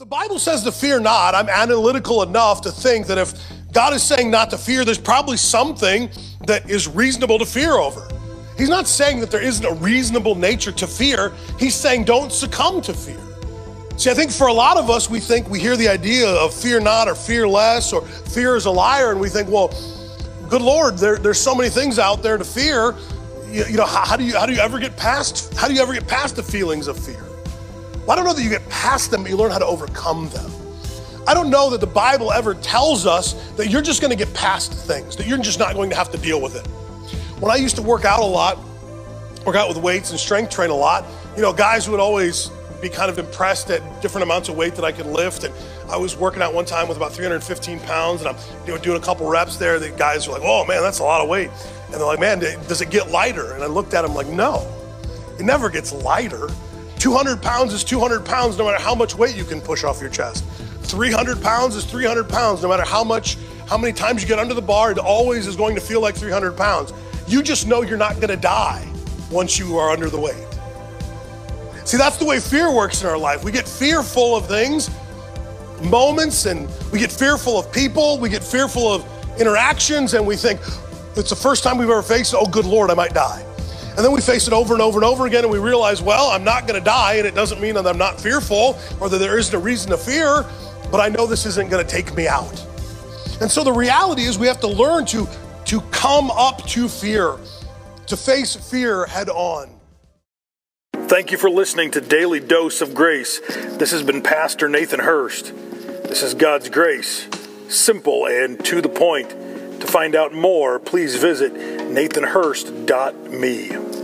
The Bible says to fear not. I'm analytical enough to think that if God is saying not to fear, there's probably something that is reasonable to fear over. He's not saying that there isn't a reasonable nature to fear. He's saying don't succumb to fear. See, I think for a lot of us, we think we hear the idea of fear not or fear less or fear is a liar. And we think, well, good Lord, there's so many things out there to fear. You know, how do you ever get past the feelings of fear? I don't know that you get past them, but you learn how to overcome them. I don't know that the Bible ever tells us that you're just going to get past things, that you're just not going to have to deal with it. When I used to work out a lot, work out with weights and strength train a lot, you know, guys would always be kind of impressed at different amounts of weight that I could lift. And I was working out one time with about 315 pounds, and I'm doing a couple reps there. The guys were like, oh man, that's a lot of weight. And they're like, man, does it get lighter? And I looked at them like, no, it never gets lighter. 200 pounds is 200 pounds no matter how much weight you can push off your chest. 300 pounds is 300 pounds no matter how many times you get under the bar, it always is going to feel like 300 pounds. You just know you're not gonna die once you are under the weight. See, that's the way fear works in our life. We get fearful of things, moments, and we get fearful of people, we get fearful of interactions, and we think, it's the first time we've ever faced it, oh good Lord, I might die. And then we face it over and over and over again, and we realize, well, I'm not gonna die, and it doesn't mean that I'm not fearful or that there isn't a reason to fear, but I know this isn't gonna take me out. And so the reality is we have to learn to come up to fear, to face fear head on. Thank you for listening to Daily Dose of Grace. This has been Pastor Nathan Hurst. This is God's grace, simple and to the point. To find out more, please visit NathanHurst.me.